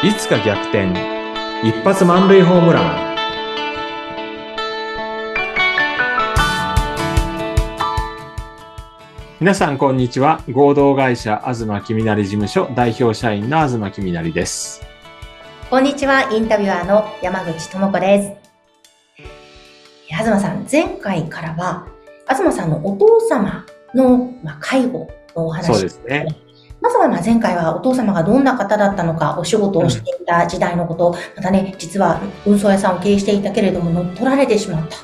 いつか逆転、一発満塁ホームラン。皆さんこんにちは。合同会社東君成事務所代表社員の東君成です。こんにちは。インタビュアーの山口智子です。東さん、前回からは東さんのお父様の介護のお話。そうですね。まずは前回はお父様がどんな方だったのか、お仕事をしていた時代のこと、またね、実は運送屋さんを経営していたけれども乗っ取られてしまった、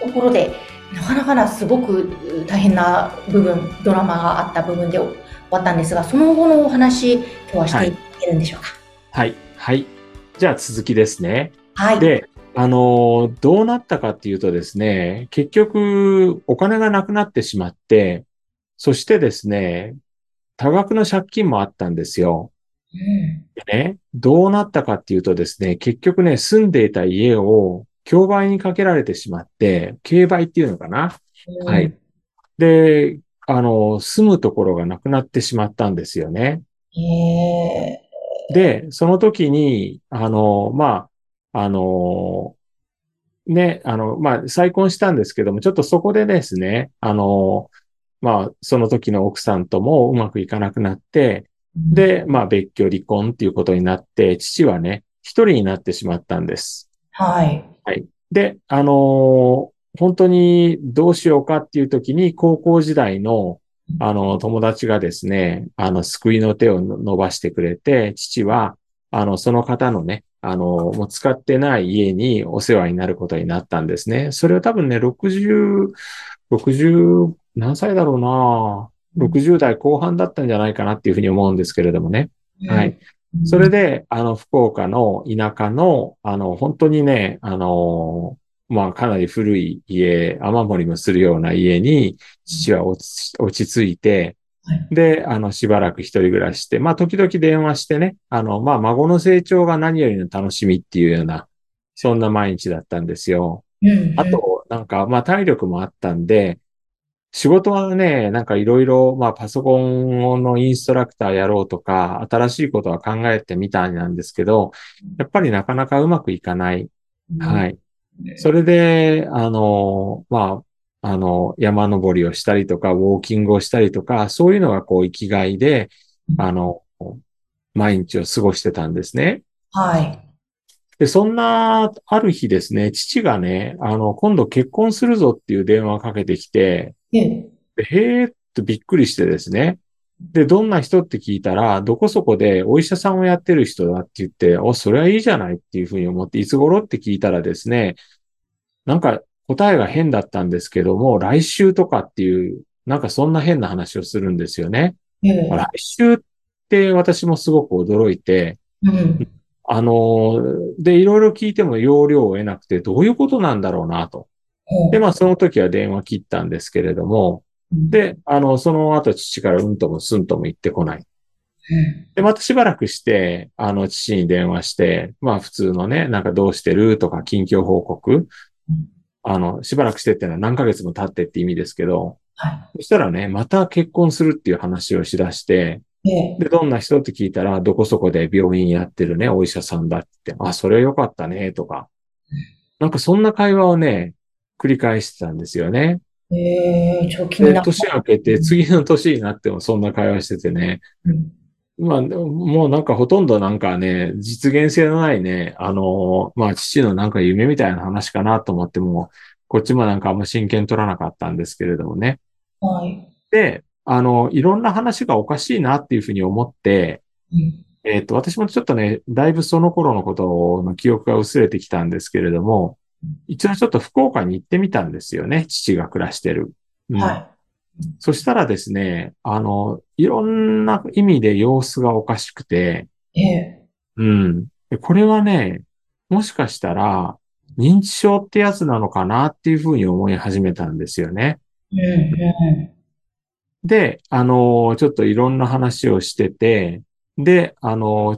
というところで、なかなかすごく大変な部分、ドラマがあった部分で終わったんですが、その後のお話、今日はしていけるんでしょうか。はい。じゃあ続きですね。はい。で、どうなったかっていうとですね、結局お金がなくなってしまって、そしてですね、多額の借金もあったんですよ。ね、どうなったかっていうとですね、結局ね、住んでいた家を競売にかけられてしまって、競売っていうのかな、はい。で、住むところがなくなってしまったんですよね。で、その時に、再婚したんですけども、ちょっとそこでですね、その時の奥さんともうまくいかなくなって、で、別居離婚っていうことになって、父はね、一人になってしまったんです。はい。で、本当にどうしようかっていう時に、高校時代の、友達がですね、救いの手を伸ばしてくれて、父は、その方のね、もう使ってない家にお世話になることになったんですね。それは多分ね、60、何歳だろうな、60代後半だったんじゃないかなっていうふうに思うんですけれどもね。はい。それで、福岡の田舎の、本当にね、かなり古い家、雨漏りもするような家に、父は落ち着いて、で、しばらく一人暮らしして、時々電話してね、孫の成長が何よりの楽しみっていうような、そんな毎日だったんですよ。あと、体力もあったんで、仕事はね、いろいろ、パソコンのインストラクターやろうとか、新しいことは考えてみたいなんですけど、やっぱりなかなかうまくいかない。はい。それで、山登りをしたりとか、ウォーキングをしたりとか、そういうのが生きがいで、毎日を過ごしてたんですね。はい。で、そんな、ある日ですね、父がね、今度結婚するぞっていう電話をかけてきて、でへーっとびっくりしてですね。で、どんな人って聞いたら、どこそこでお医者さんをやってる人だって言って、それはいいじゃないっていうふうに思って、いつ頃って聞いたらですね、答えが変だったんですけども、来週とかっていう、そんな変な話をするんですよね。来週って私もすごく驚いて、で、いろいろ聞いても要領を得なくて、どういうことなんだろうなと。で、その時は電話切ったんですけれども、で、その後父からうんともすんとも言ってこない。で、またしばらくして、父に電話して、普通のね、どうしてるとか近況報告、しばらくしてってのは何ヶ月も経ってって意味ですけど、そしたらね、また結婚するっていう話をしだして、で、どんな人って聞いたら、どこそこで病院やってるね、お医者さんだって、それは良かったね、とか。そんな会話をね、繰り返してたんですよね。ちょっと気になった。で、年明けて、次の年になってもそんな会話しててね。もうほとんどね、実現性のないね、父の夢みたいな話かなと思っても、こっちもあんま真剣取らなかったんですけれどもね。はい。で、いろんな話がおかしいなっていうふうに思って、私もちょっとね、だいぶその頃のことの記憶が薄れてきたんですけれども、一度ちょっと福岡に行ってみたんですよね、父が暮らしてる。そしたらですね、いろんな意味で様子がおかしくて、これはね、もしかしたら認知症ってやつなのかなっていうふうに思い始めたんですよね。で、ちょっといろんな話をしてて、で、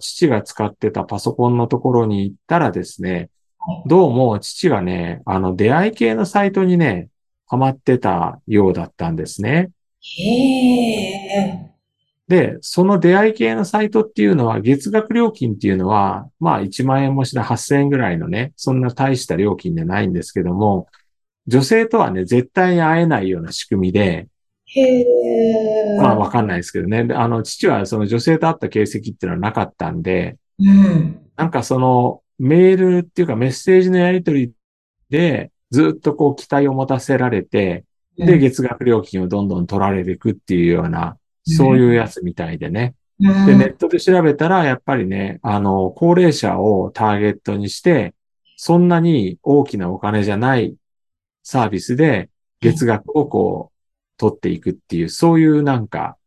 父が使ってたパソコンのところに行ったらですね、どうも父がね、出会い系のサイトにね、ハマってたようだったんですね。で、その出会い系のサイトっていうのは月額料金っていうのは、まあ1万円もしない8000円ぐらいのね、そんな大した料金じゃないんですけども、女性とはね、絶対に会えないような仕組みで、まあわかんないですけどね。父はその女性と会った形跡っていうのはなかったんで、うん、なんかそのメールっていうかメッセージのやり取りでずっとこう期待を持たせられて、で、月額料金をどんどん取られていくっていうような、そういうやつみたいでね。うん、で、ネットで調べたら、やっぱりね、高齢者をターゲットにして、そんなに大きなお金じゃないサービスで月額をこう、取っていくっていう、そういうなんか、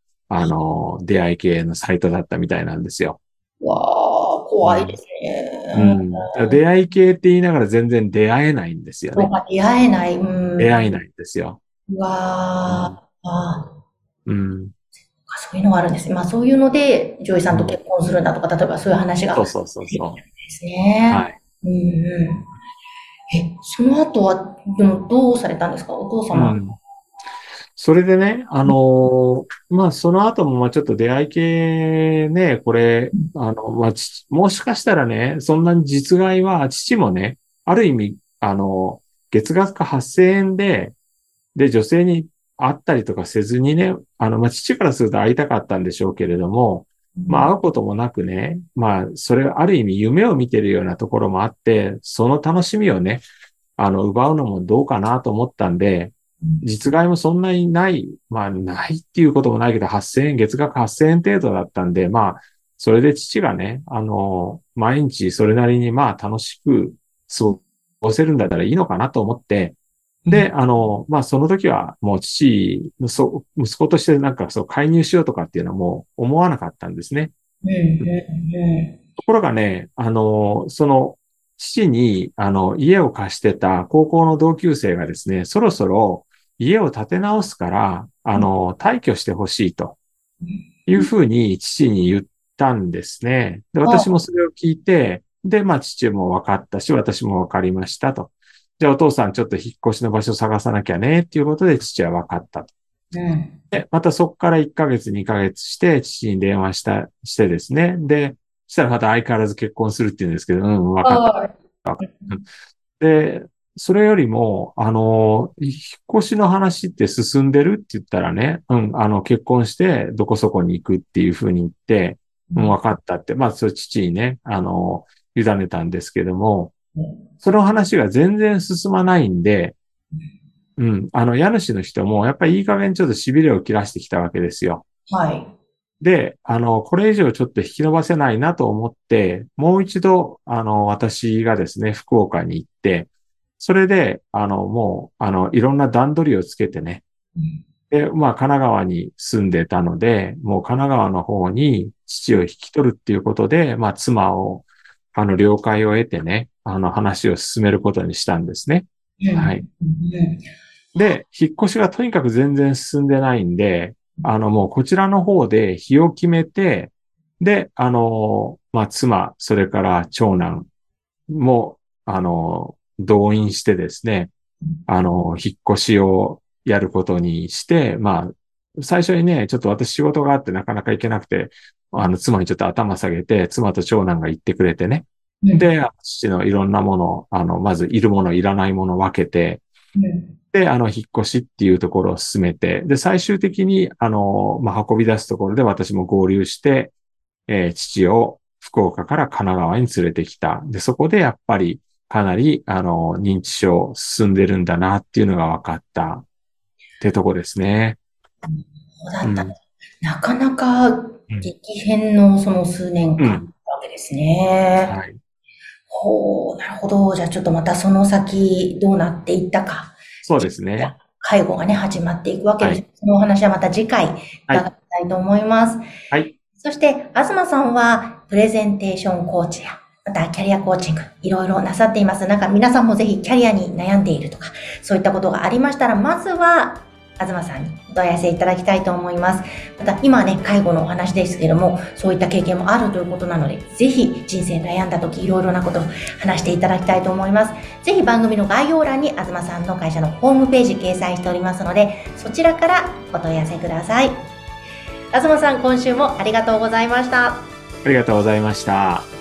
出会い系のサイトだったみたいなんですよ。わー、怖いですね。うん。出会い系って言いながら全然出会えないんですよね。出会えない。うん、出会えないんですよ。うわー。うん。そういうのがあるんですね。まあそういうので、女医さんと結婚するんだとか、例えばそういう話があるんですね。そう。その後は、どうされたんですか、お父様。それでね、まあその後も、まあちょっと出会い系ね、これ、まあもしかしたらね、そんなに実害は、父もね、ある意味、月額8000円で女性に、会ったりとかせずにね、まあ、父からすると会いたかったんでしょうけれども、まあ、会うこともなくね、まあ、それ、ある意味夢を見てるようなところもあって、その楽しみをね、奪うのもどうかなと思ったんで、実害もそんなにない、まあ、ないっていうこともないけど、8000円、月額8000円程度だったんで、まあ、それで父がね、毎日それなりに、まあ、楽しく過ごせるんだったらいいのかなと思って、で、まあ、その時は、もう父、息子としてなんかそう介入しようとかっていうのはもう思わなかったんですね。ところがね、その父に、家を貸してた高校の同級生がですね、そろそろ家を建て直すから、退去してほしいというふうに父に言ったんですね。で、私もそれを聞いて、で、まあ、父も分かったし、私も分かりましたと。じゃあお父さんちょっと引っ越しの場所を探さなきゃねっていうことで父は分かったと。で、またそこから1ヶ月2ヶ月して父に電話してですね。で、したらまた相変わらず結婚するって言うんですけど、分かった。で、それよりも、引っ越しの話って進んでるって言ったらね、結婚してどこそこに行くっていうふうに言って、分かったって、まあそれ父にね、委ねたんですけども、その話が全然進まないんで、家主の人もやっぱりいい加減ちょっと痺れを切らしてきたわけですよ。はい。で、これ以上ちょっと引き伸ばせないなと思って、もう一度、私がですね、福岡に行って、それで、もう、いろんな段取りをつけてね、で、まあ、神奈川に住んでたので、もう神奈川の方に父を引き取るっていうことで、まあ、妻を、了解を得てね、話を進めることにしたんですね。はい。で、引っ越しがとにかく全然進んでないんで、もうこちらの方で日を決めて、で、まあ、妻、それから長男も、動員してですね、引っ越しをやることにして、まあ、最初にね、ちょっと私仕事があってなかなか行けなくて、妻にちょっと頭下げて、妻と長男が行ってくれてね、で、父のいろんなもの、まずいるもの、いらないもの分けて、で、引っ越しっていうところを進めて、で、最終的に、まあ、運び出すところで私も合流して、父を福岡から神奈川に連れてきた。で、そこでやっぱりかなり、認知症進んでるんだなっていうのが分かったってとこですね。そうだった。なかなか激変のその数年間。わけですね。はい。ほう、なるほど。じゃあちょっとまたその先どうなっていったか。そうですね。介護がね、始まっていくわけです。はい、そのお話はまた次回伺いたいと思います。はい。そして、東さんはプレゼンテーションコーチや、またキャリアコーチング、いろいろなさっています。なんか皆さんもぜひキャリアに悩んでいるとか、そういったことがありましたら、まずは、東さんにお問い合わせいただきたいと思います。また今はね、介護のお話ですけども、そういった経験もあるということなので、ぜひ人生悩んだ時、いろいろなことを話していただきたいと思います。ぜひ番組の概要欄に東さんの会社のホームページ掲載しておりますので、そちらからお問い合わせください。東さん、今週もありがとうございました。ありがとうございました。